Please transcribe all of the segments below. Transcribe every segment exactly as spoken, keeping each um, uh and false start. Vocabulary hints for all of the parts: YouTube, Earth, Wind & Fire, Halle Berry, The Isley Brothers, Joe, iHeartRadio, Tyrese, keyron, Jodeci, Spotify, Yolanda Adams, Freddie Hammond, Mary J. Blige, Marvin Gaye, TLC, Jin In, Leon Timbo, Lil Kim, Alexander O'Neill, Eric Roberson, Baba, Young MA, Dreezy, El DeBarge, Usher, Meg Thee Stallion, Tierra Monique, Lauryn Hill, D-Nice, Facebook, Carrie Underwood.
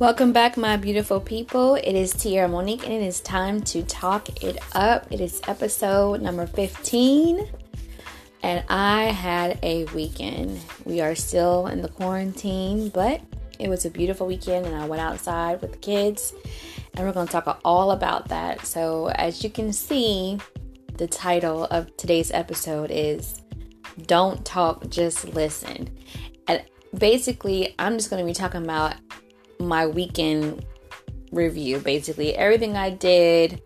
Welcome back, my beautiful people. It is Tierra Monique, and it is time to talk it up. It is episode number fifteen, and I had a weekend. We are still in the quarantine, but it was a beautiful weekend, and I went outside with the kids, and we're going to talk all about that. So, as you can see, the title of today's episode is Don't Talk, Just Listen. And basically, I'm just going to be talking about my weekend review, basically everything I did,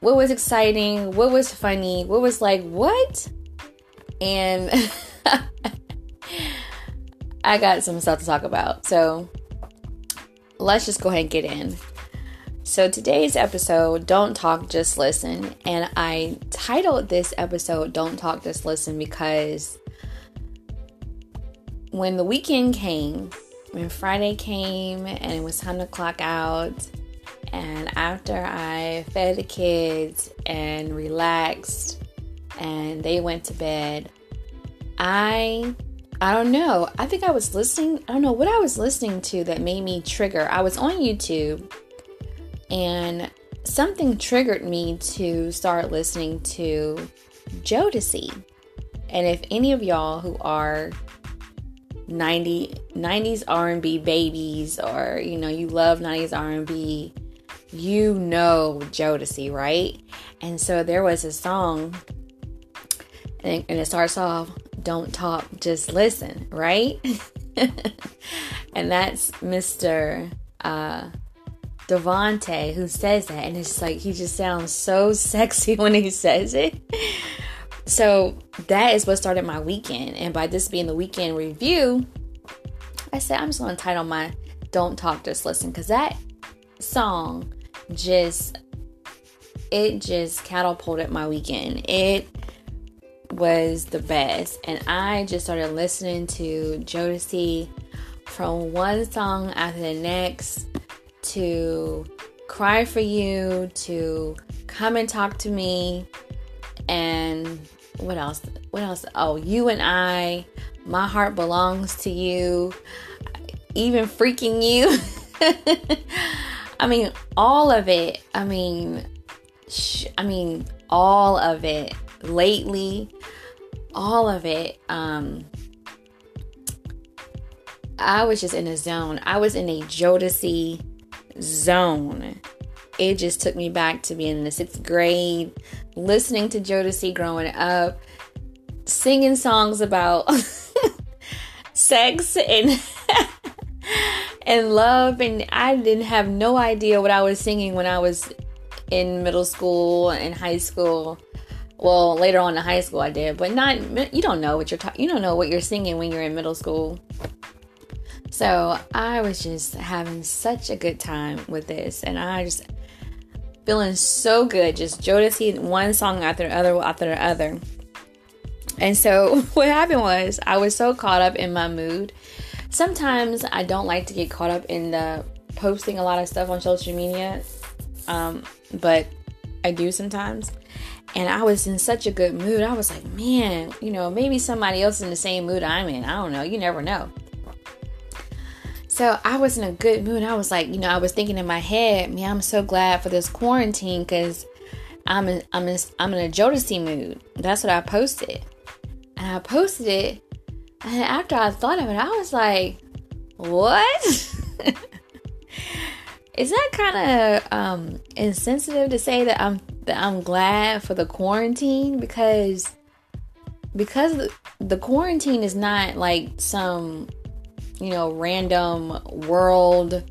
what was exciting, what was funny, what was like what, and I got some stuff to talk about, so let's just go ahead and get in. So today's episode, Don't Talk, Just Listen, and I titled this episode Don't Talk, Just Listen because when the weekend came, when Friday came and it was time to clock out, and after I fed the kids and relaxed and they went to bed, I I don't know. I think I was listening. I don't know what I was listening to that made me trigger. I was on YouTube and something triggered me to start listening to Jodeci. And if any of y'all who are nineties R and B babies, or you know you love nineties R and B, you know Jodeci, right? And so there was a song, and, and it starts off, "Don't talk, just listen," right? And that's Mister Uh, Devontae who says that, and it's like he just sounds so sexy when he says it. So that is what started my weekend. And by this being the weekend review, I said, I'm just going to title my Don't Talk, Just Listen. Because that song just, it just catapulted my weekend. It was the best. And I just started listening to Jodeci from one song after the next, to Cry For You, to Come and Talk To Me, and what else? What else? Oh, You and I, My Heart Belongs to You, even Freaking You. I mean, all of it. I mean, sh- I mean, all of it. Lately, all of it. Um, I was just in a zone. I was in a Jodeci zone. It just took me back to being in the sixth grade, listening to Jodeci growing up, singing songs about sex and and love, and I didn't have no idea what I was singing when I was in middle school and high school. Well, later on in high school I did, but not you don't know what you're ta- you don't know what you're singing when you're in middle school. So I was just having such a good time with this, and I just feeling so good, just Jodeci, one song after the other after the other. And so what happened was, I was so caught up in my mood. Sometimes I don't like to get caught up in the posting a lot of stuff on social media, um, but I do sometimes. And I was in such a good mood. I was like, man, you know, maybe somebody else is in the same mood I'm in. I don't know. You never know. So I was in a good mood. I was like, you know, I was thinking in my head, man, I'm so glad for this quarantine because I'm in, I'm in, I'm in a Jodeci mood. That's what I posted. And I posted it. And after I thought of it, I was like, what? Is that kind of um, insensitive to say that I'm that I'm glad for the quarantine? Because, because the, the quarantine is not like some, you know, random world,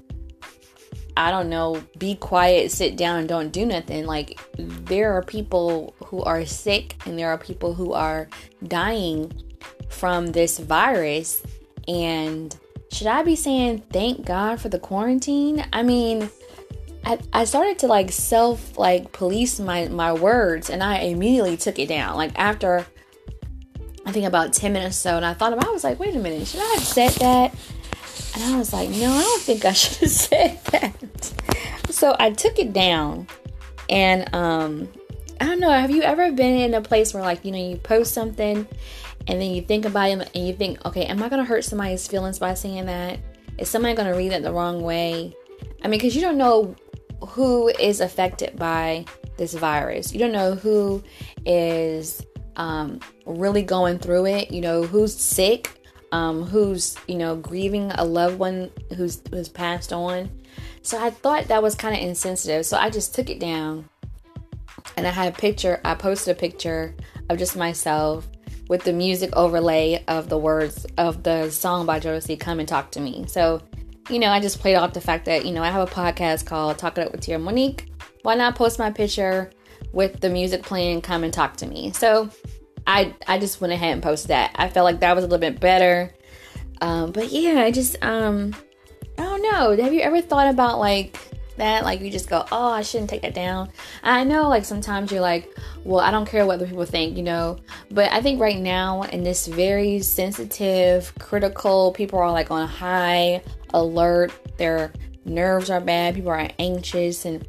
I don't know, be quiet, sit down, and don't do nothing. Like, there are people who are sick, and there are people who are dying from this virus. And should I be saying thank God for the quarantine? I mean, I, I started to like self like police my, my words, and I immediately took it down. Like, after I think about ten minutes or so, and I thought about it, I was like, wait a minute, should I have said that? And I was like, no, I don't think I should have said that. So I took it down. And um, I don't know, have you ever been in a place where, like, you know, you post something and then you think about it and you think, okay, am I going to hurt somebody's feelings by saying that? Is somebody going to read it the wrong way? I mean, because you don't know who is affected by this virus. You don't know who is um, really going through it. You know, who's sick, um, who's, you know, grieving a loved one who's who's passed on. So I thought that was kind of insensitive. So I just took it down. And I had a picture, I posted a picture of just myself with the music overlay of the words of the song by Jodeci, Come and Talk to Me. So, you know, I just played off the fact that, you know, I have a podcast called Talk It Up With Tierra Monique. Why not post my picture with the music playing, Come and Talk to Me? So I I just went ahead and posted that. I felt like that was a little bit better. Um, but yeah, I just, um, I don't know. Have you ever thought about like, that like you just go, oh, I shouldn't take that down? I know, like, sometimes you're like, well, I don't care what other people think, you know. But I think right now in this very sensitive, critical, people are like on high alert, their nerves are bad, people are anxious, and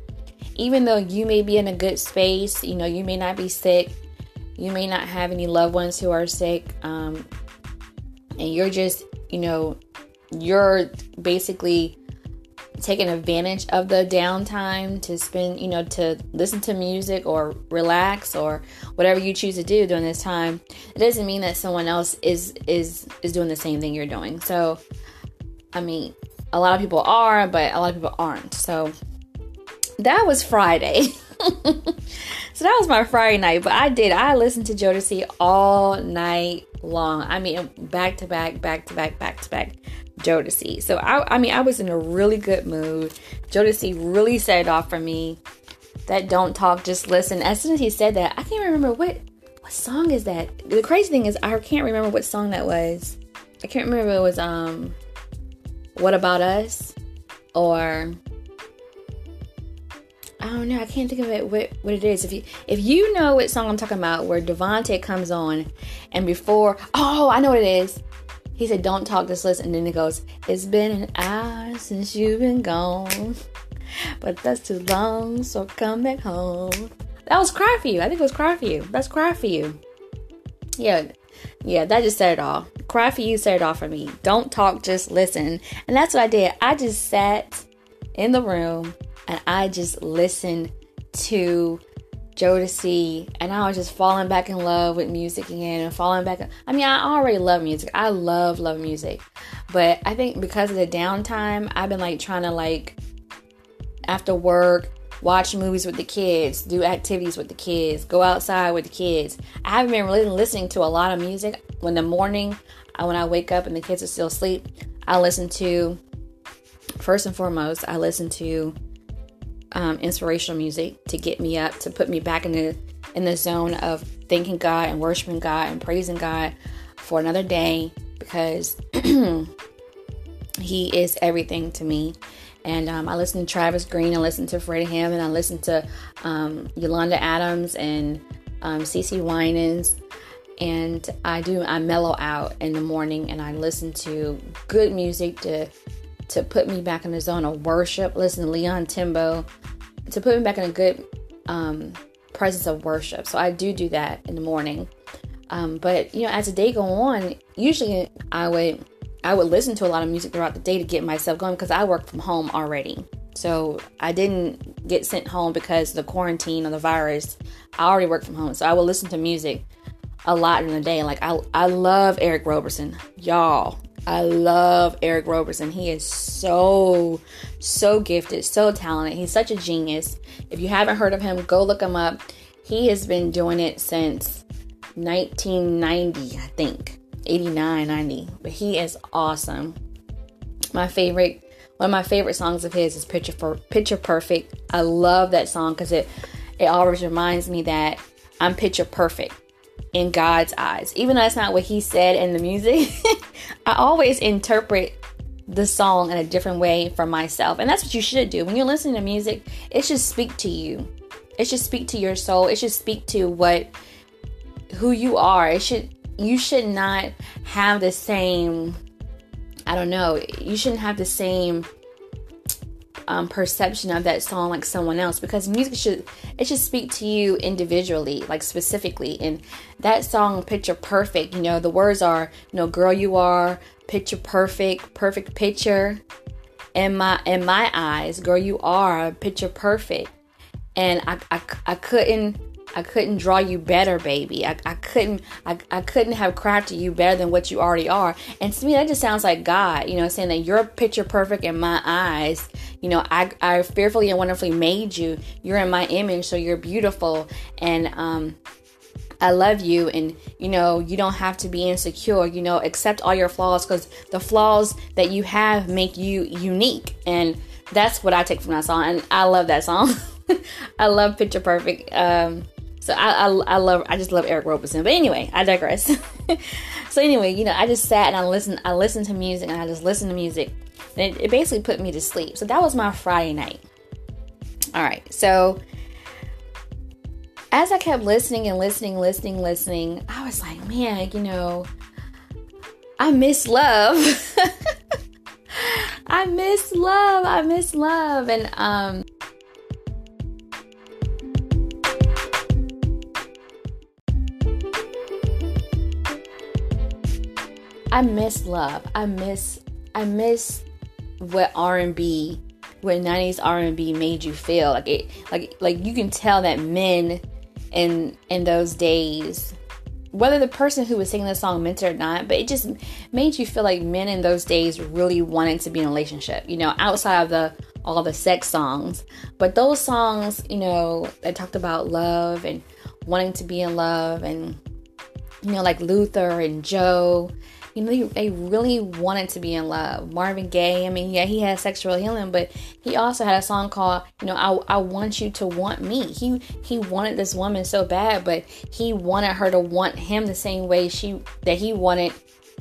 even though you may be in a good space, you know, you may not be sick, you may not have any loved ones who are sick, um and you're just, you know, you're basically taking advantage of the downtime to spend, you know, to listen to music or relax or whatever you choose to do during this time. It doesn't mean that someone else is is is doing the same thing you're doing. So, I mean, a lot of people are, but a lot of people aren't. So that was Friday. So that was my Friday night. But I did. I listened to Jodeci all night long. I mean, back to back, back to back, back to back. Jodeci. So I, I mean, I was in a really good mood. Jodeci really set it off for me. That Don't Talk, Just Listen. As soon as he said that, I can't remember what what song is that. The crazy thing is, I can't remember what song that was. I can't remember if it was um, What About Us, or I don't know. I can't think of it. What what it is? If you if you know what song I'm talking about, where Devontae comes on, and before, oh, I know what it is. He said, don't talk, this list. And then it goes, it's been an hour since you've been gone, but that's too long, so come back home. That was Cry For You. I think it was Cry For You. That's Cry For You. Yeah. Yeah, that just said it all. Cry For You said it all for me. Don't talk, just listen. And that's what I did. I just sat in the room and I just listened to Jodeci, and I was just falling back in love with music again and falling back. I mean, I already love music. I love, love music. But I think because of the downtime, I've been like trying to like, after work, watch movies with the kids, do activities with the kids, go outside with the kids. I haven't been really listening to a lot of music. When the morning, when I wake up and the kids are still asleep, I listen to, first and foremost, I listen to Um, inspirational music to get me up, to put me back in the in the zone of thanking God and worshiping God and praising God for another day, because He is everything to me. And um, I listen to Travis Greene, I listen to Freddie Hammond, I listen to um, Yolanda Adams and um, CeCe Winans, and I do I mellow out in the morning and I listen to good music to. to put me back in the zone of worship. Listen to Leon Timbo, to put me back in a good um, presence of worship. So I do do that in the morning. Um, but, you know, as the day go on, usually I would I would listen to a lot of music throughout the day to get myself going, because I work from home already. So I didn't get sent home because of the quarantine or the virus. I already work from home. So I would listen to music a lot in the day. Like, I, I love Eric Roberson. Y'all. I love Eric Roberson. He is so, so gifted, so talented. He's such a genius. If you haven't heard of him, go look him up. He has been doing it since nineteen ninety, I think. eighty-nine, ninety. But he is awesome. My favorite, one of my favorite songs of his is Picture for Picture Perfect. I love that song because it, it always reminds me that I'm picture perfect in God's eyes. Even though that's not what he said in the music, I always interpret the song in a different way for myself. And that's what you should do. When you're listening to music, it should speak to you. It should speak to your soul. It should speak to what, who you are. It should, you should not have the same, I don't know, you shouldn't have the same um, perception of that song like someone else, because music should, it should speak to you individually, like specifically. And that song, Picture Perfect, you know, the words are, you know, girl you are, picture perfect, perfect picture. In my, in my eyes, girl you are, picture perfect. And I, I, I couldn't, I couldn't draw you better, baby. I, I couldn't, I, I couldn't have crafted you better than what you already are. And to me, that just sounds like God, you know, saying that you're picture perfect in my eyes. You know, I, I fearfully and wonderfully made you. You're in my image, so you're beautiful. And, um, I love you, and you know, you don't have to be insecure, you know, accept all your flaws, because the flaws that you have make you unique. And that's what I take from that song. And I love that song. I love Picture Perfect. Um, so I, I, I love, I just love Eric Roberson. But anyway, I digress. So anyway, you know, I just sat and I listened, I listened to music and I just listened to music, and it, it basically put me to sleep. So that was my Friday night. All right. So as I kept listening and listening, listening, listening, I was like, man, you know, I miss love. I miss love. I miss love. And, um, I miss love. I miss, I miss what R and B, what nineties R and B made you feel. Like it, like, like you can tell that men in in those days, whether the person who was singing the song meant it or not, but it just made you feel like men in those days really wanted to be in a relationship, you know, outside of the all the sex songs. But those songs, you know, that talked about love and wanting to be in love, and you know, like Luther and Joe, you know, they, they really wanted to be in love. Marvin Gaye, I mean, yeah, he had Sexual Healing, but he also had a song called, you know, I, I Want You to Want Me. He he wanted this woman so bad, but he wanted her to want him the same way she that he wanted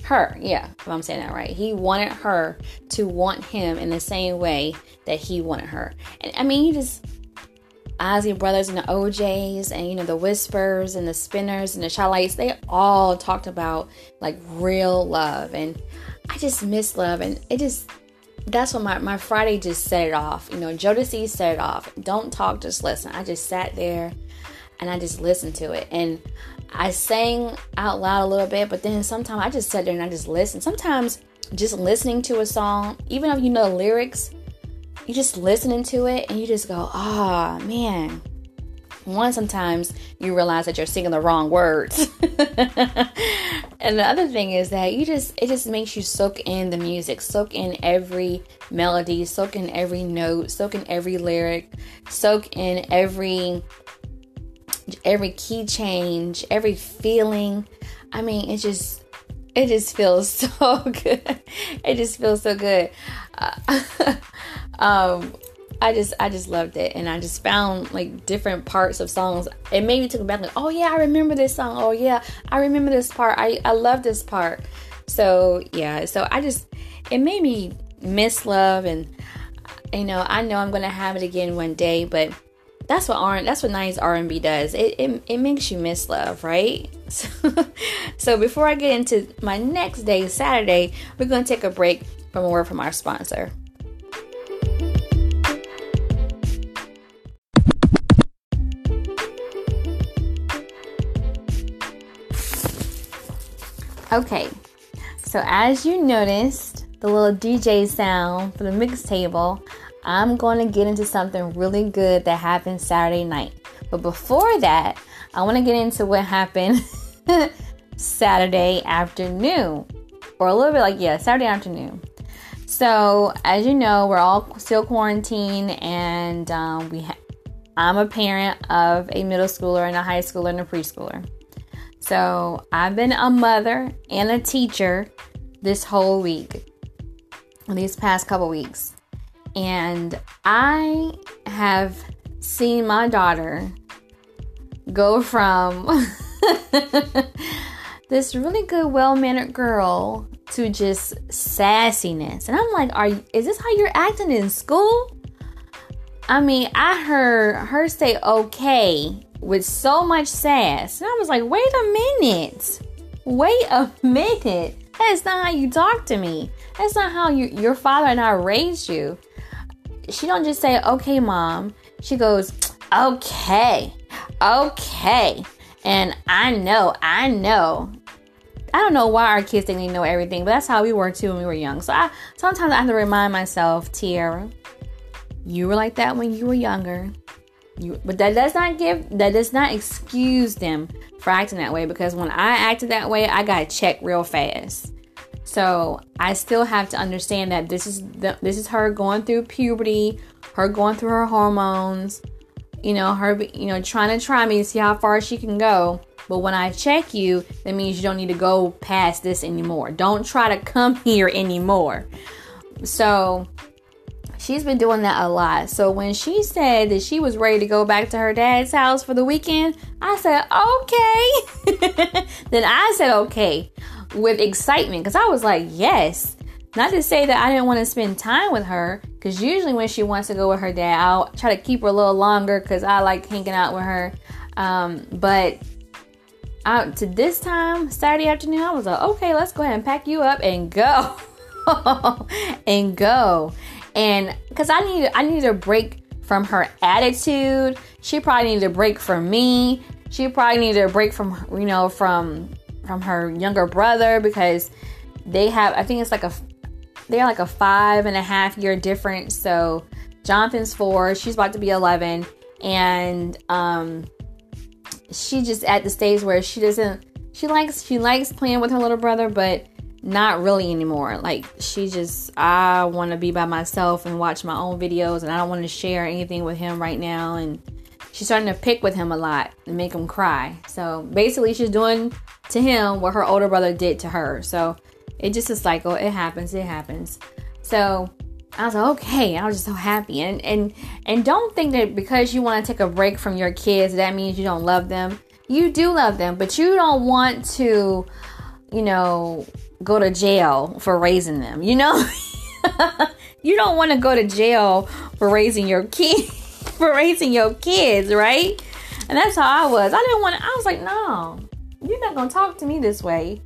her. Yeah, if I'm saying that right. He wanted her to want him in the same way that he wanted her. And I mean, you just... Isley Brothers and the O'Jays, and you know, the Whispers and the Spinners and the Shylights, they all talked about like real love. And I just miss love, and it just, that's what my, my Friday just set it off. You know, Jodeci set it off. Don't talk, just listen. I just sat there and I just listened to it, and I sang out loud a little bit, but then sometimes I just sat there and I just listened. Sometimes just listening to a song, even if you know the lyrics, you just listening to it and you just go, ah, oh, man. One, sometimes you realize that you're singing the wrong words. And the other thing is that you just, it just makes you soak in the music, soak in every melody, soak in every note, soak in every lyric, soak in every, every key change, every feeling. I mean, it just, it just feels so good. It just feels so good. Uh, Um, I just, I just loved it. And I just found like different parts of songs. It made me take it back. Like, oh yeah, I remember this song. Oh yeah, I remember this part. I, I love this part. So yeah, so I just, it made me miss love. And you know, I know I'm going to have it again one day, but that's what R that's what nineties R and B does. It, it, it makes you miss love, right? So, so before I get into my next day, Saturday, we're going to take a break from a word from our sponsor. Okay, so as you noticed, the little D J sound for the mix table, I'm going to get into something really good that happened Saturday night. But before that, I want to get into what happened Saturday afternoon, or a little bit like, yeah, Saturday afternoon. So as you know, we're all still quarantined, and um, we ha- I'm a parent of a middle schooler and a high schooler and a preschooler. So I've been a mother and a teacher this whole week, these past couple weeks. And I have seen my daughter go from this really good, well-mannered girl to just sassiness. And I'm like, "Are is this how you're acting in school?" I mean, I heard her say okay with so much sass, and I was like, wait a minute, wait a minute, that's not how you talk to me, that's not how you, your father and I raised you. she don't just say, okay, mom. She goes, okay, okay. And I know, I know. I don't know why our kids think they know everything, but that's how we were too when we were young. So I sometimes I have to remind myself, Tierra, you were like that when you were younger. You, but that does not give, that does not excuse them for acting that way, because when I acted that way, I got checked real fast. So I still have to understand that this is the, this is her going through puberty, her going through her hormones, you know, her, you know, trying to try me to see how far she can go. But when I check you, that means you don't need to go past this anymore. Don't try to come here anymore. So she's been doing that a lot. So when she said that she was ready to go back to her dad's house for the weekend, I said, okay. Then I said, okay, with excitement. Because I was like, yes. Not to say that I didn't want to spend time with her. Because usually when she wants to go with her dad, I'll try to keep her a little longer because I like hanging out with her. Um, but... I, to this time, Saturday afternoon, I was like, okay, let's go ahead and pack you up and go. and go. And because I need, I need a break from her attitude. She probably needed a break from me. She probably needed a break from, you know, from from her younger brother, because they have, I think it's like a, they're like a five and a half year difference. So Jonathan's four, she's about to be eleven. And, um, she just at the stage where she doesn't, she likes, she likes playing with her little brother, but not really anymore. Like she just, I want to be by myself and watch my own videos, and I don't want to share anything with him right now. And she's starting to pick with him a lot and make him cry. So basically she's doing to him what her older brother did to her. So it's just a cycle. It happens. It happens. So I was like, okay, I was just so happy. And and and don't think that because you want to take a break from your kids, that means you don't love them. You do love them, but you don't want to, you know, go to jail for raising them. You know, you don't want to go to jail for raising your kids, for raising your kids, right? And that's how I was. I didn't want to, I was like, no, you're not going to talk to me this way.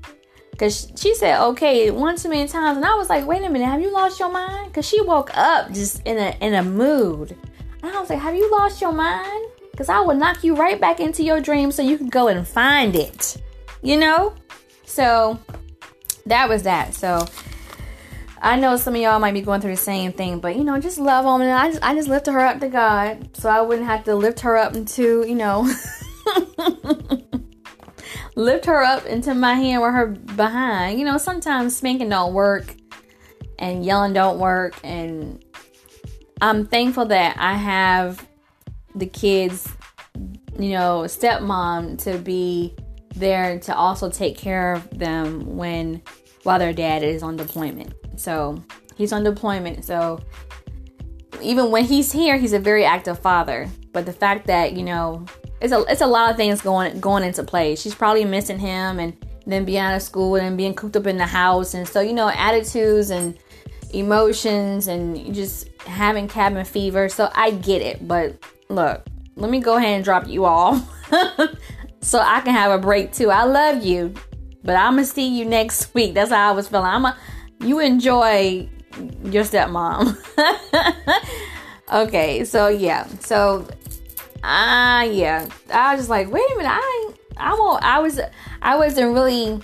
Because she said, okay, one too many times. And I was like, wait a minute, have you lost your mind? Because she woke up just in a in a mood. And I was like, have you lost your mind? Because I will knock you right back into your dream so you can go and find it. You know? So, that was that. So, I know some of y'all might be going through the same thing. But, you know, just love on it. I just, I just lifted her up to God. So, I wouldn't have to lift her up into, you know... lift her up into my hand with her behind. You know, sometimes spanking don't work and yelling don't work. And I'm thankful that I have the kids, you know, stepmom to be there to also take care of them when, while their dad is on deployment. So he's on deployment. So even when he's here, he's a very active father. But the fact that, you know, It's a it's a lot of things going going into play. She's probably missing him, and then being out of school and being cooped up in the house, and so, you know, attitudes and emotions and just having cabin fever. So I get it, but look, let me go ahead and drop you all so I can have a break too. I love you, but I'm gonna see you next week. That's how I was feeling. I'm a, you enjoy your stepmom. Okay, so yeah, so. Ah, uh, yeah. I was just like, wait a minute. I, I won't. I was, I wasn't really.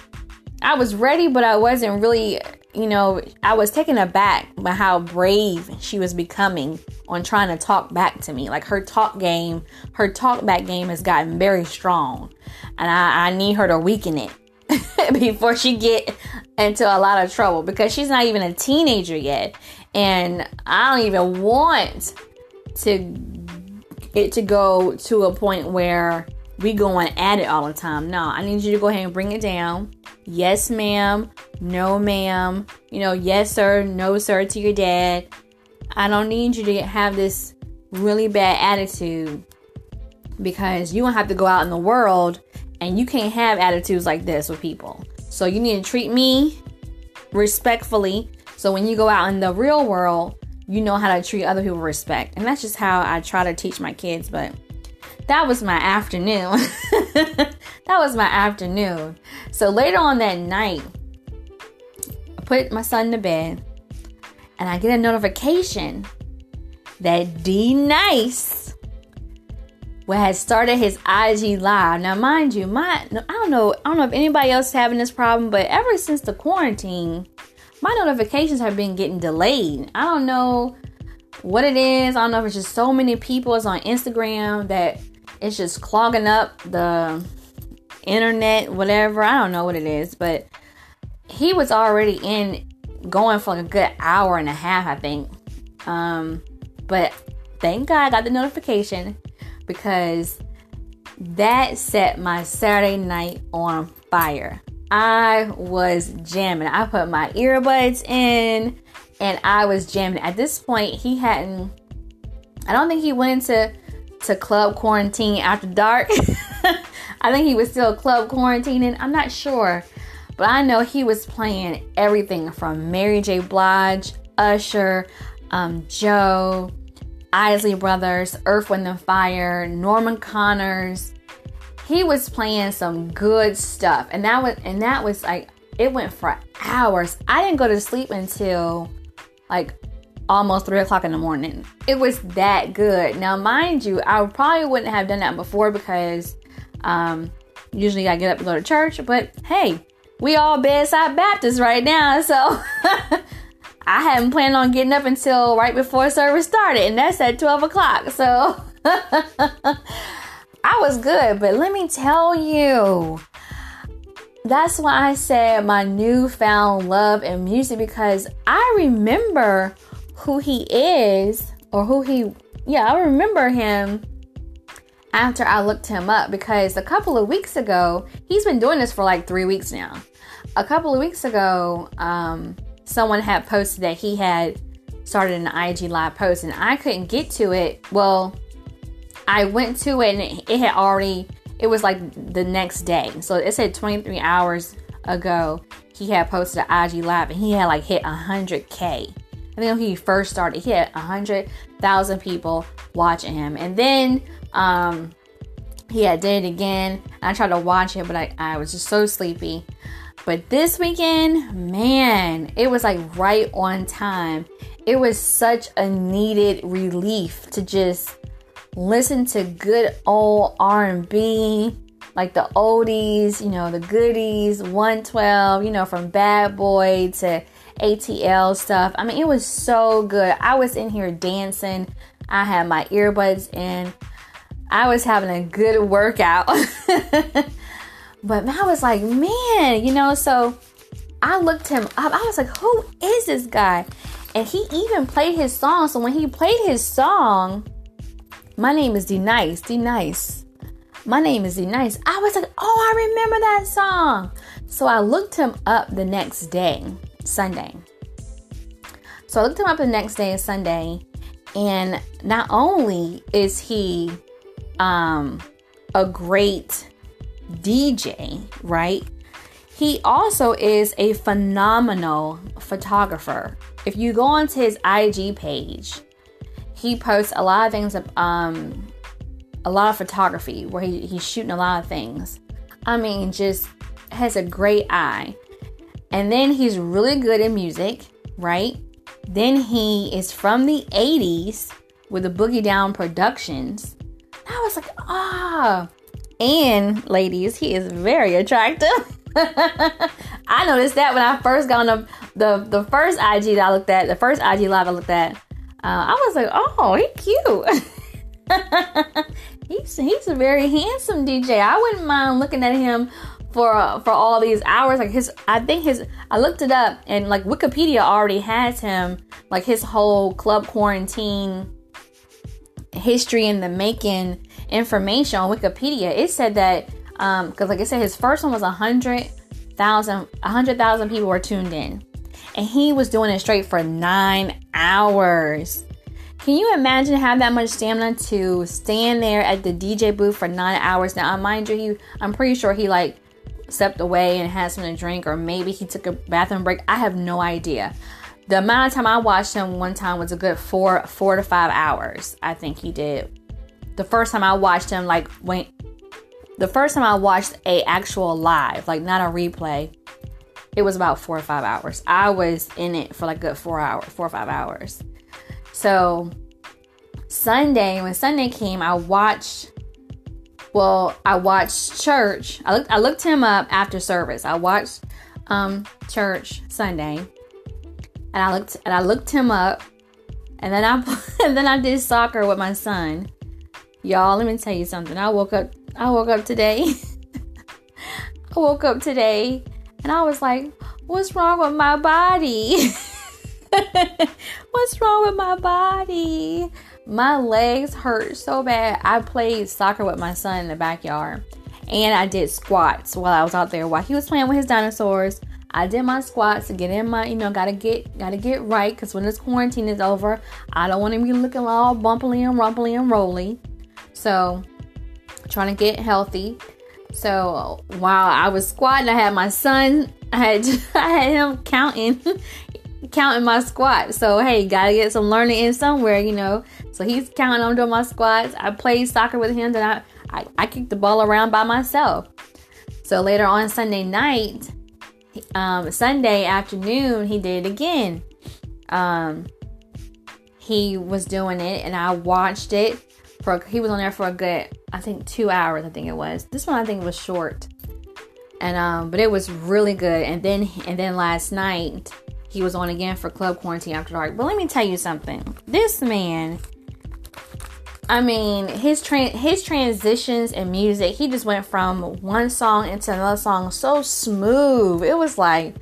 I was ready, but I wasn't really. You know, I was taken aback by how brave she was becoming on trying to talk back to me. Like her talk game, her talk back game has gotten very strong, and I, I need her to weaken it before she get into a lot of trouble, because she's not even a teenager yet, and I don't even want to. It to go to a point where we going at it all the time. No, I need you to go ahead and bring it down. Yes, ma'am. No, ma'am. You know, yes, sir. No, sir to your dad. I don't need you to have this really bad attitude, because you don't have to go out in the world and you can't have attitudes like this with people. So you need to treat me respectfully. So when you go out in the real world, you know how to treat other people with respect. And that's just how I try to teach my kids. But that was my afternoon. That was my afternoon. So later on that night, I put my son to bed, and I get a notification that D-Nice has started his I G Live. Now, mind you, my I don't know, I don't know if anybody else is having this problem, but ever since the quarantine, my notifications have been getting delayed. I don't know what it is. I don't know if it's just so many people is on Instagram that it's just clogging up the internet, whatever. I don't know what it is, but he was already in going for a good hour and a half, I think. Um, but thank God I got the notification, because that set my Saturday night on fire. I was jamming. I put my earbuds in and I was jamming. At this point, he hadn't, I don't think he went into to Club Quarantine After Dark. I think he was still club quarantining. I'm not sure. But I know he was playing everything from Mary J. Blige, Usher, um, Joe, Isley Brothers, Earth, Wind and Fire, Norman Connors. He was playing some good stuff. And that was and that was like, it went for hours. I didn't go to sleep until like almost three o'clock in the morning. It was that good. Now, mind you, I probably wouldn't have done that before, because um, usually I get up and go to church. But hey, we all bedside Baptists right now. So I hadn't planned on getting up until right before service started. And that's at twelve o'clock. So I was good. But let me tell you, that's why I said my newfound love in music, because I remember who he is or who he, yeah, I remember him after I looked him up, because a couple of weeks ago, he's been doing this for like three weeks now. A couple of weeks ago, um, someone had posted that he had started an I G Live post, and I couldn't get to it. Well, I went to it and it had already, it was like the next day. So it said twenty-three hours ago, he had posted an I G Live and he had like hit one hundred K. I think when he first started, he had one hundred thousand people watching him. And then Um, he yeah, did it again. I tried to watch it, but I, I was just so sleepy. But this weekend, man, it was like right on time. It was such a needed relief to just listen to good old R and B, like the oldies, you know, the goodies, one twelve, you know, from Bad Boy to A T L stuff. I mean, it was so good. I was in here dancing. I had my earbuds in. I was having a good workout. But I was like, man, you know, so I looked him up. I was like, who is this guy? And he even played his song. So when he played his song, my name is D-Nice, D-Nice. My name is D-Nice. I was like, oh, I remember that song. So I looked him up the next day, Sunday. So I looked him up the next day, Sunday. And not only is he um a great D J, right, he also is a phenomenal photographer. If you go onto his I G page, he posts a lot of things, um a lot of photography where he, he's shooting a lot of things. I mean, just has a great eye. And then he's really good at music, right? Then he is from the eighties with the Boogie Down Productions. I was like, ah, oh. And ladies, he is very attractive. I noticed that when I first got on the, the, the first I G that I looked at, the first I G live I looked at, uh, I was like, oh, he cute. he's, he's a very handsome D J. I wouldn't mind looking at him for, uh, for all these hours. Like his, I think his, I looked it up and like Wikipedia already has him, like his whole club quarantine history in the making information on Wikipedia. It said that um because like I said, his first one was a hundred thousand a hundred thousand people were tuned in, and he was doing it straight for nine hours. Can you imagine having that much stamina to stand there at the D J booth for nine hours? Now, mind you, he, I'm pretty sure he like stepped away and had something to drink, or maybe he took a bathroom break. I have no idea. The amount of time I watched him one time was a good four, four to five hours. I think he did. The first time I watched him, like when, the first time I watched a actual live, like not a replay, it was about four or five hours. I was in it for like a good four hours, four or five hours. So Sunday, when Sunday came, I watched, well, I watched church. I looked, I looked him up after service. I watched um, church Sunday, and I looked, and I looked him up, and then I, and then I did soccer with my son. Y'all, let me tell you something. I woke up, I woke up today. I woke up today, and I was like, "What's wrong with my body?" What's wrong with my body? My legs hurt so bad. I played soccer with my son in the backyard, and I did squats while I was out there. While he was playing with his dinosaurs, I did my squats to get in my, you know, gotta get gotta get right, because when this quarantine is over, I don't want to be looking all bumpily and rumply and rolly. So, trying to get healthy. So while I was squatting, I had my son. I had I had him counting. counting my squats. So hey, gotta get some learning in somewhere, you know. So he's counting on doing my squats. I played soccer with him, and I, I I kicked the ball around by myself. So later on Sunday night, um Sunday afternoon, he did it again. Um he was doing it, and I watched it for he was on there for a good I think two hours I think it was. This one I think was short. And um but it was really good. And then and then last night he was on again for Club Quarantine After Dark. But let me tell you something. This man, I mean, his tra- his transitions in music, he just went from one song into another song so smooth. It was like,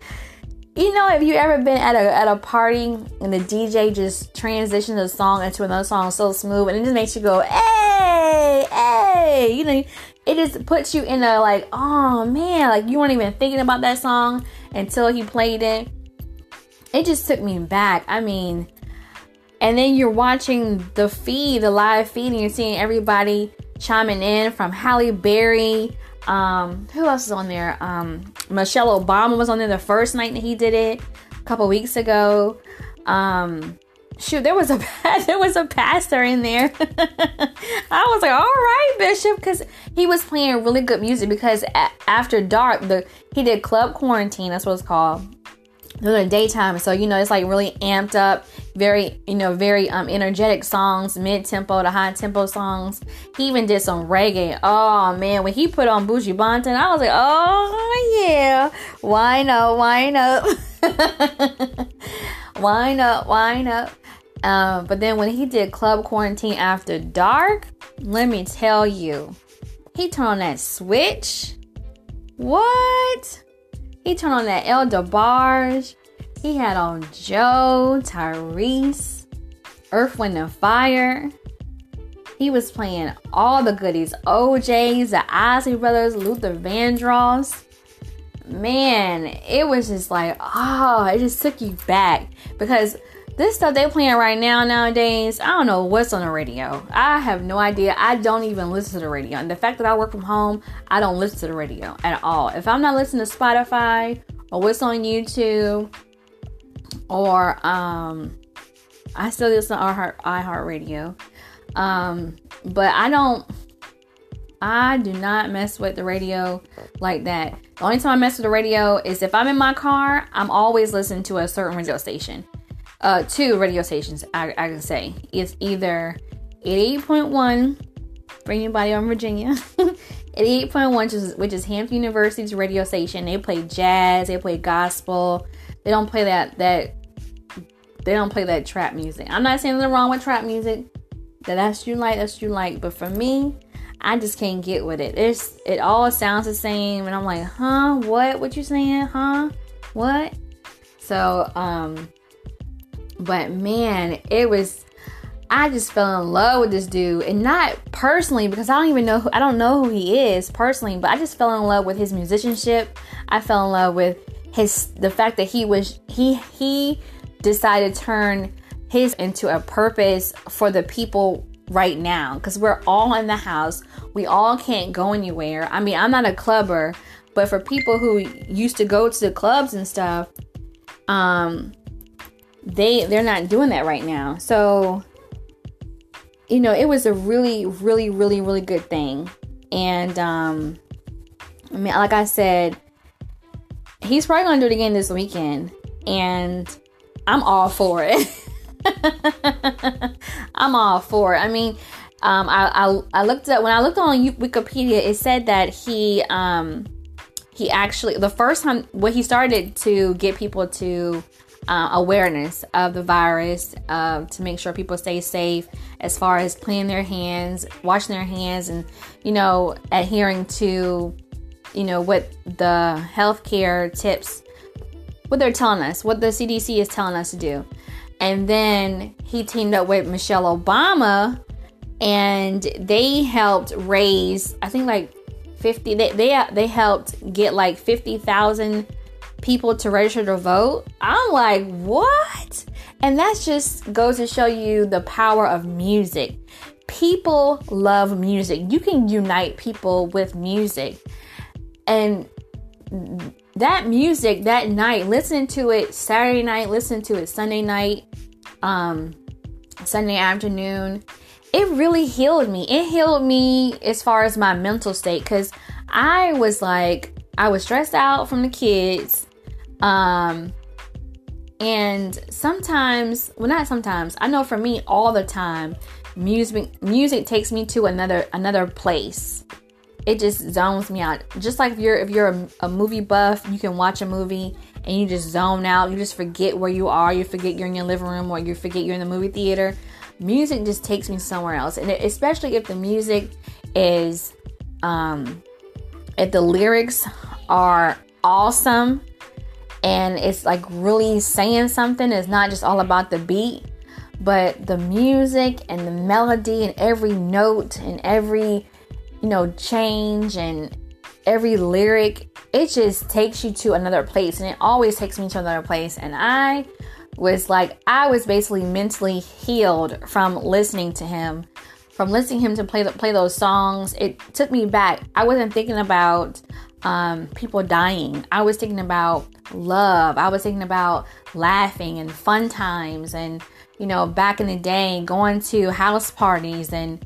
you know, if you ever been at a at a party and the D J just transitions a song into another song so smooth, and it just makes you go, hey, hey, you know, it just puts you in a like, oh man, like you weren't even thinking about that song until he played it. It just took me back. I mean, and then you're watching the feed, the live feed, and you're seeing everybody chiming in from Halle Berry. Um, who else is on there? Um, Michelle Obama was on there the first night that he did it a couple weeks ago. Um, shoot, there was a there was a pastor in there. I was like, all right, Bishop, because he was playing really good music. Because a- after dark, the he did Club Quarantine. That's what it's called. During the daytime, so you know it's like really amped up, very you know very um energetic songs, mid-tempo to high tempo songs. He even did some reggae. Oh man, when he put on Bougie Bonten, I was like, oh yeah, wine up, wine up, wine up, wine up. Um, but then when he did Club Quarantine After Dark, let me tell you, he turned on that switch. What? He turned on that El DeBarge. He had on Joe, Tyrese, Earth, Wind, and Fire. He was playing all the goodies. O'Jays, the Isley Brothers, Luther Vandross. Man, it was just like, oh, it just took you back. Because this stuff they're playing right now, nowadays, I don't know what's on the radio. I have no idea. I don't even listen to the radio. And the fact that I work from home, I don't listen to the radio at all. If I'm not listening to Spotify or what's on YouTube, or um, I still listen to iHeartRadio. Um, but I don't, I do not mess with the radio like that. The only time I mess with the radio is if I'm in my car, I'm always listening to a certain radio station. Uh, two radio stations, I, I can say. It's either eighty-eight point one for anybody on Virginia, eighty-eight point one, which is, which is Hampton University's radio station. They play jazz, they play gospel. They don't play that that they don't play that trap music. I'm not saying anything wrong with trap music. That that's you like, that's you like. But for me, I just can't get with it. It's it all sounds the same, and I'm like, huh? What? What you saying? Huh? What? So um. But man, it was, I just fell in love with this dude. And not personally, because I don't even know, who, I don't know who he is personally, but I just fell in love with his musicianship. I fell in love with his, the fact that he was, he, he decided to turn his into a purpose for the people right now. Because we're all in the house. We all can't go anywhere. I mean, I'm not a clubber, but for people who used to go to the clubs and stuff, um... They, they're not doing that right now. So, you know, it was a really, really, really, really good thing. And, um, I mean, like I said, he's probably going to do it again this weekend. And I'm all for it. I'm all for it. I mean, um, I, I I looked up when I looked on Wikipedia, it said that he um he actually the first time when he started to get people to uh, awareness of the virus, uh, to make sure people stay safe as far as cleaning their hands, washing their hands, and you know adhering to you know what the healthcare tips, what they're telling us, what the C D C is telling us to do. And then he teamed up with Michelle Obama, and they helped raise, I think, like fifty. They they, they helped get like fifty thousand people to register to vote. I'm like, what? And that just goes to show you the power of music. People love music. You can unite people with music, and that music that night, listening to it Saturday night, listening to it Sunday night, um, Sunday afternoon, it really healed me. It healed me as far as my mental state, because I was like, I was stressed out from the kids. Um, and sometimes, well, not sometimes, I know for me all the time, music, music takes me to another, another place. It just zones me out. Just like if you're if you're a, a movie buff, you can watch a movie and you just zone out. You just forget where you are. You forget you're in your living room, or you forget you're in the movie theater. Music just takes me somewhere else. And especially if the music is, um, if the lyrics are awesome and it's like really saying something. It's not just all about the beat, but the music and the melody and every note and every you know, change and every lyric, it just takes you to another place. And it always takes me to another place. And I was like, I was basically mentally healed from listening to him, from listening to him to play the, play those songs. It took me back. I wasn't thinking about um, people dying. I was thinking about love. I was thinking about laughing and fun times and, you know, back in the day, going to house parties, and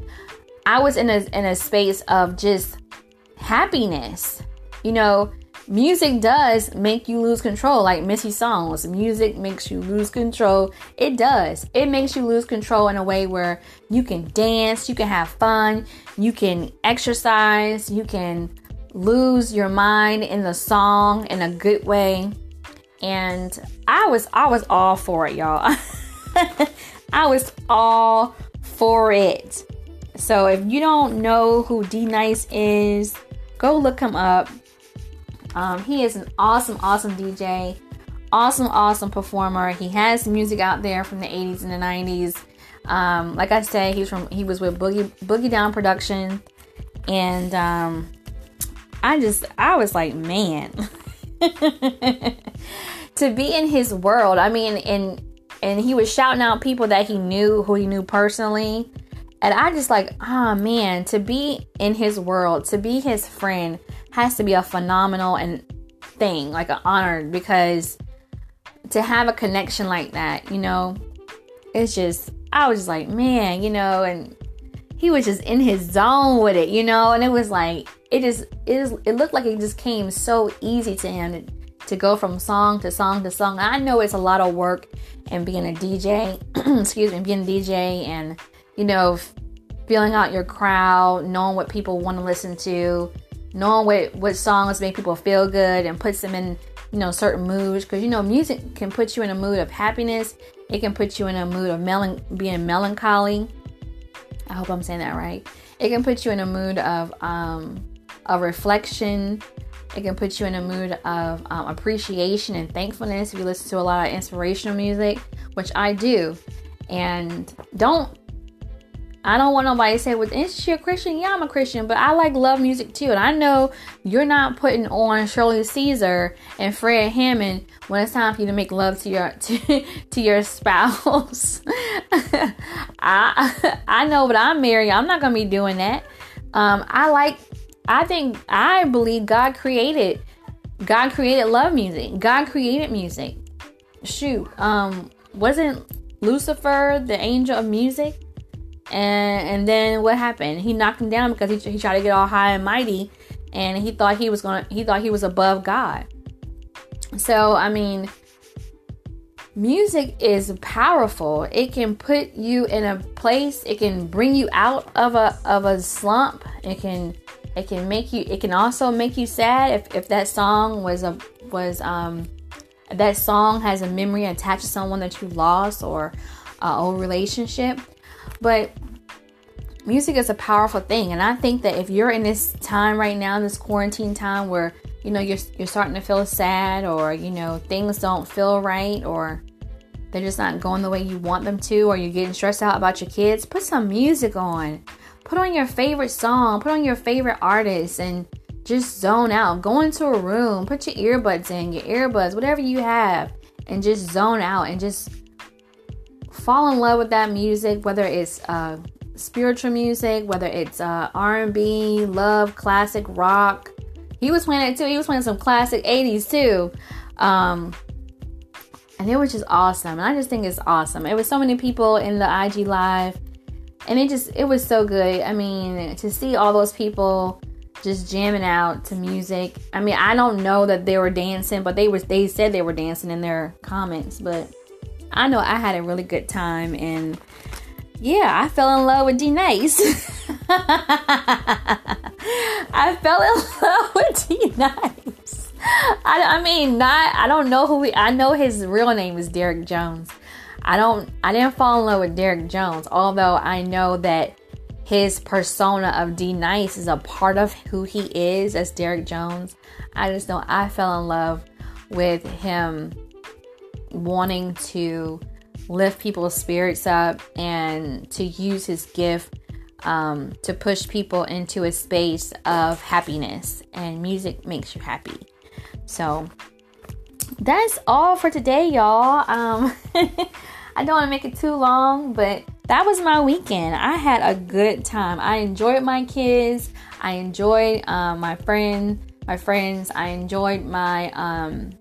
I was in a in a space of just happiness. You know, music does make you lose control, like Missy songs. Music makes you lose control. It does. It makes you lose control in a way where you can dance, you can have fun, you can exercise, you can lose your mind in the song in a good way. And I was I was all for it, y'all. I was all for it. So if you don't know who D-Nice is, go look him up. Um, he is an awesome, awesome D J. Awesome, awesome performer. He has music out there from the eighties and the nineties. Um, like I said, he's from he was with Boogie Boogie Down Productions. And um, I just, I was like, man. To be in his world. I mean, and, and he was shouting out people that he knew, who he knew personally. And I just like, oh man, to be in his world, to be his friend has to be a phenomenal and thing, like an honor, because to have a connection like that, you know, it's just, I was just like, man, you know, and he was just in his zone with it, you know, and it was like, it just, it, is, it looked like it just came so easy to him to, to go from song to song to song. I know it's a lot of work, and being a D J, excuse me, being a D J and, you know, feeling out your crowd, knowing what people want to listen to, knowing what, what songs make people feel good and puts them in, you know, certain moods. Because, you know, music can put you in a mood of happiness. It can put you in a mood of melan- being melancholy. I hope I'm saying that right. It can put you in a mood of um, a reflection. It can put you in a mood of um, appreciation and thankfulness if you listen to a lot of inspirational music, which I do. And don't... I don't want nobody to say, well, isn't she a Christian? Yeah, I'm a Christian, but I like love music too. And I know you're not putting on Shirley Caesar and Fred Hammond when it's time for you to make love to your to, to your spouse. I I know, but I'm married. I'm not gonna be doing that. Um, I like. I think I believe God created. God created love music. God created music. Shoot, um, wasn't Lucifer the angel of music? And and then what happened? He knocked him down because he, he tried to get all high and mighty, and he thought he was gonna he thought he was above God. So I mean, music is powerful. It can put you in a place. It can bring you out of a of a slump. It can it can make you. It can also make you sad if, if that song was a was um that song has a memory attached to someone that you lost or a old relationship. But music is a powerful thing, and I think that if you're in this time right now, this quarantine time where you know you're you're starting to feel sad, or you know things don't feel right, or they're just not going the way you want them to, or you're getting stressed out about your kids, put some music on. Put on your favorite song, put on your favorite artist, and just zone out. Go into a room, put your earbuds in, your earbuds, whatever you have, and just zone out and just fall in love with that music, whether it's uh spiritual music, whether it's uh R and B, love, classic rock. He was playing it too. He was playing some classic eighties too. Um, and it was just awesome. And I just think it's awesome. It was so many people in the I G Live. And it just, it was so good. I mean, to see all those people just jamming out to music. I mean, I don't know that they were dancing, but they were, they said they were dancing in their comments. But I know I had a really good time. And yeah, I fell in love with D-Nice. I fell in love with D-Nice. I, I mean, not. I don't know who he. I know his real name is Derrick Jones. I don't. I didn't fall in love with Derrick Jones, although I know that his persona of D-Nice is a part of who he is as Derrick Jones. I just know I fell in love with him wanting to lift people's spirits up and to use his gift um to push people into a space of happiness, and music makes you happy. So that's all for today, y'all. um I don't want to make it too long, but that was my weekend. I had a good time. I enjoyed my kids. I enjoyed uh, my friend my friends. I enjoyed my um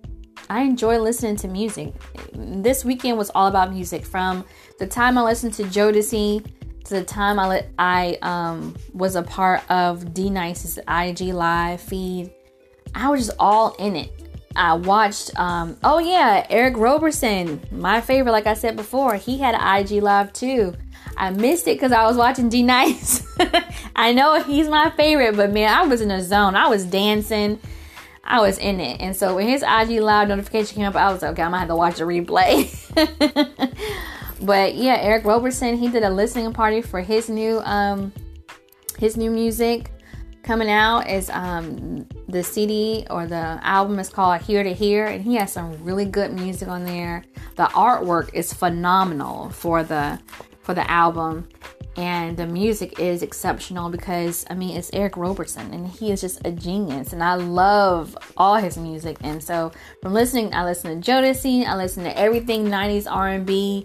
I enjoy listening to music. This weekend was all about music, from the time I listened to Jodeci, the time I let, I um was a part of D-Nice's I G Live feed. I was just all in it. I watched um oh yeah Eric Roberson, my favorite. Like I said before, he had an I G Live too. I missed it because I was watching D-Nice. I know he's my favorite, but man, I was in a zone. I was dancing. I was in it. And so when his I G Live notification came up, I was like, okay, I'm gonna have to watch the replay. But yeah, Eric Roberson, he did a listening party for his new um, his new music coming out. Is um, the C D or the album is called Here to Here, and he has some really good music on there. The artwork is phenomenal for the for the album, and the music is exceptional because I mean it's Eric Roberson, and he is just a genius, and I love all his music. And so from listening, I listen to Jodeci, I listen to everything nineties R and B.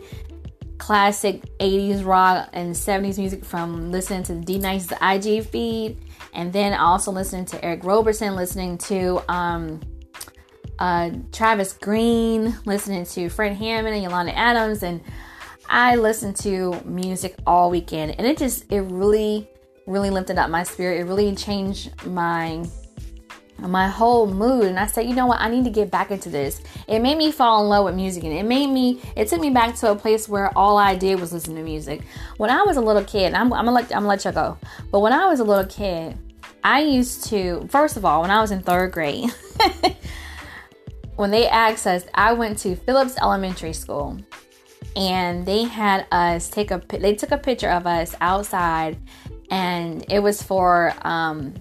Classic eighties rock and seventies music, from listening to D-Nice's I G feed, and then also listening to Eric Roberson, listening to um, uh, Travis Greene, listening to Freddie Hammond and Yolanda Adams. And I listened to music all weekend, and it just it really really lifted up my spirit. It really changed my my whole mood, and I said, you know what, I need to get back into this. It made me fall in love with music, and it made me it took me back to a place where all I did was listen to music. When I was a little kid, I'm, I'm gonna let, I'm gonna let y'all go, but when I was a little kid, I used to, first of all, when I was in third grade, when they asked us, I went to Phillips Elementary School, and they had us take a they took a picture of us outside, and it was for um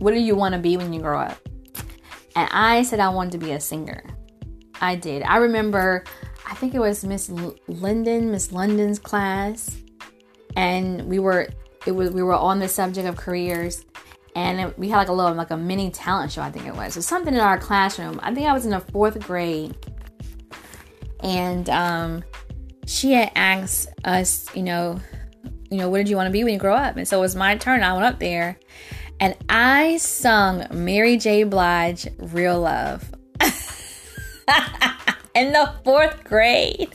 what do you want to be when you grow up? And I said I wanted to be a singer. I did. I remember, I think it was Miss Linden, Miss London's class, and we were it was we were on the subject of careers, and it, we had like a little like a mini talent show. I think it was or something in our classroom. I think I was in the fourth grade, and um, she had asked us, you know, you know, what did you want to be when you grow up? And so it was my turn. I went up there. And I sung Mary J. Blige, Real Love, in the fourth grade.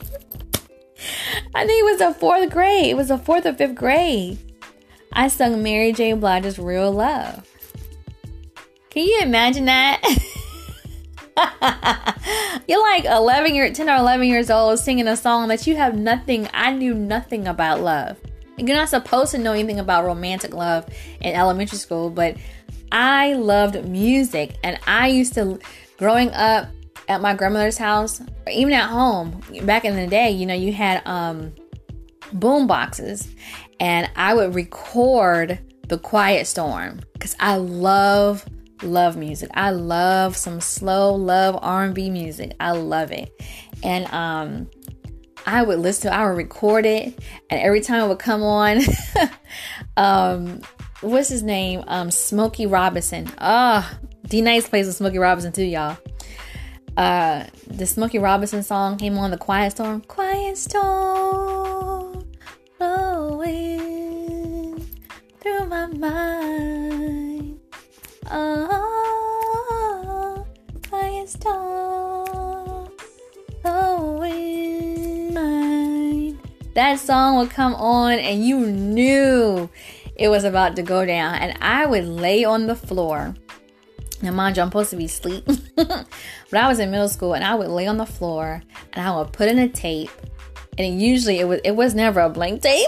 I think it was the fourth grade. It was the fourth or fifth grade. I sung Mary J. Blige's Real Love. Can you imagine that? You're like eleven year ten or eleven years old singing a song that you have nothing, I knew nothing about love. You're not supposed to know anything about romantic love in elementary school, but I loved music. And I used to, growing up at my grandmother's house, or even at home, back in the day, you know, you had um, boom boxes. And I would record The Quiet Storm because I love love music. I love some slow love R and B music. I love it. And um, I would listen to, I would record it. And every time it would come on, um, what's his name? Um, Smokey Robinson. Oh, D-Nice plays with Smokey Robinson too, y'all. Uh, the Smokey Robinson song came on, The Quiet Storm. Quiet storm flowing through my mind. Oh, quiet storm flowing mine. That song would come on and you knew it was about to go down. And I would lay on the floor. Now, mind you, I'm supposed to be asleep. But I was in middle school, and I would lay on the floor, and I would put in a tape. And usually, it was it was never a blank tape.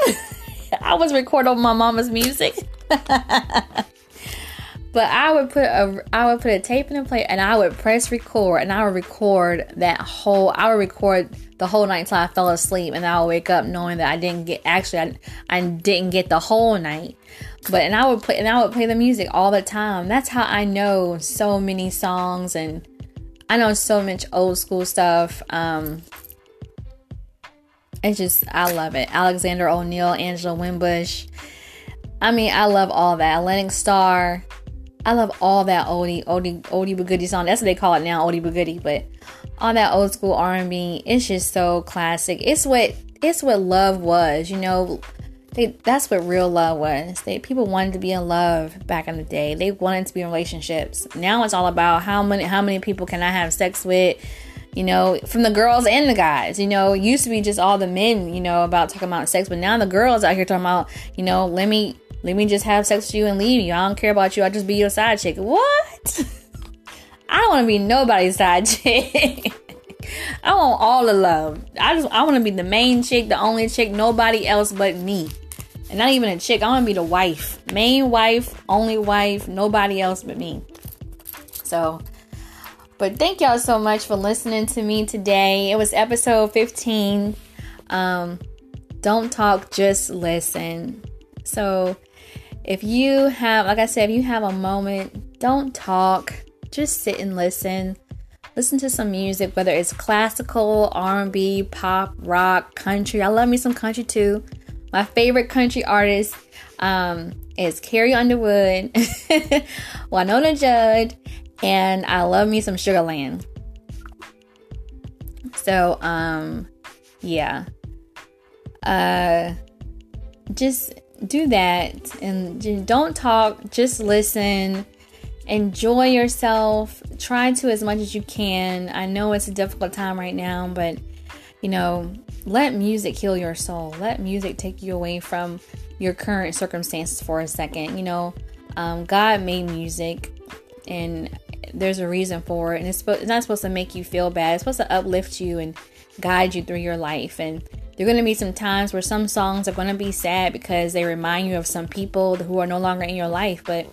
I was recording over my mama's music. But I would put a I would put a tape in the plate, and I would press record, and I would record that whole. I would record the whole night until I fell asleep, and I would wake up knowing that I didn't get. Actually, I I didn't get the whole night. But and I would play and I would play the music all the time. That's how I know so many songs, and I know so much old school stuff. Um, it's just I love it. Alexander O'Neill, Angela Wimbush. I mean, I love all that. Atlantic Star. I love all that oldie, oldie, oldie but goodie song. That's what they call it now, oldie but goodie. But all that old school R and B, it's just so classic. It's what it's what love was, you know. They, that's what real love was. They, people wanted to be in love back in the day. They wanted to be in relationships. Now it's all about how many how many people can I have sex with, you know, from the girls and the guys. You know, it used to be just all the men, you know, about talking about sex. But now the girls out here talking about, you know, let me let me just have sex with you and leave you. I don't care about you. I'll just be your side chick. What? I don't want to be nobody's side chick. I want all the love. I just I want to be the main chick, the only chick, nobody else but me. And not even a chick. I want to be the wife. Main wife. Only wife. Nobody else but me. So, but thank y'all so much for listening to me today. It was episode fifteen. Um, don't talk, just listen. So, if you have, like I said, if you have a moment, don't talk. Just sit and listen. Listen to some music, whether it's classical, R and B, pop, rock, country. I love me some country too. My favorite country artist um, is Carrie Underwood, Winona Judd, and I love me some Sugarland. So, um, yeah. Uh, just do that and don't talk, just listen. Enjoy yourself. Try to as much as you can. I know it's a difficult time right now, but, you know, let music heal your soul. Let music take you away from your current circumstances for a second. You know, um, God made music, and there's a reason for it. And it's, sp- it's not supposed to make you feel bad. It's supposed to uplift you and guide you through your life. And there are going to be some times where some songs are going to be sad because they remind you of some people who are no longer in your life. But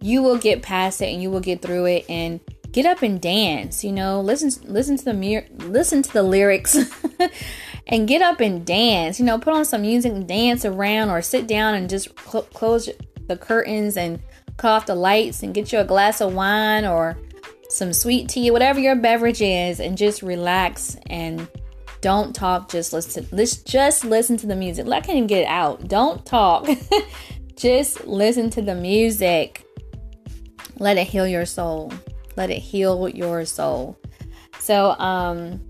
you will get past it, and you will get through it, and get up and dance. You know, listen, listen to the mir- listen to the lyrics. And get up and dance, you know, put on some music and dance around, or sit down and just cl- close the curtains and cut off the lights and get you a glass of wine or some sweet tea, whatever your beverage is, and just relax and don't talk. Just listen. Let's just listen to the music. I can't even get it out. Don't talk. Just listen to the music. Let it heal your soul. Let it heal your soul. So, um,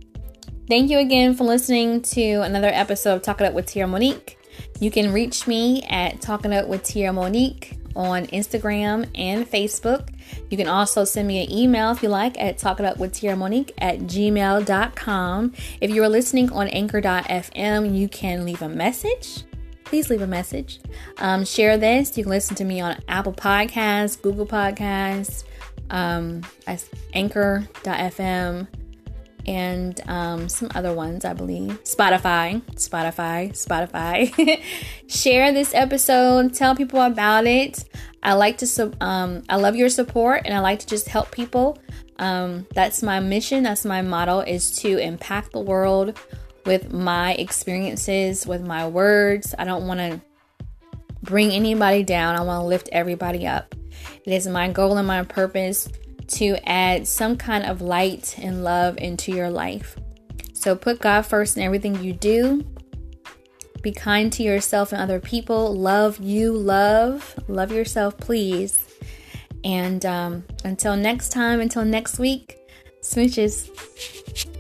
thank you again for listening to another episode of Talk It Up with Tierra Monique. You can reach me at Talk It Up with Tierra Monique on Instagram and Facebook. You can also send me an email if you like at talkitupwithtierramonique at gmail dot com. If you are listening on anchor dot f m, you can leave a message. Please leave a message. Um, share this. You can listen to me on Apple Podcasts, Google Podcasts, um, anchor dot f m, and um, some other ones, I believe. Spotify, Spotify, Spotify. Share this episode. Tell people about it. I like to, um, I love your support, and I like to just help people. Um, that's my mission. That's my motto, is to impact the world with my experiences, with my words. I don't want to bring anybody down. I want to lift everybody up. It is my goal and my purpose to add some kind of light and love into your life. So put God first in everything you do. Be kind to yourself and other people. Love you, love. Love yourself, please. And um, until next time, until next week, smooches.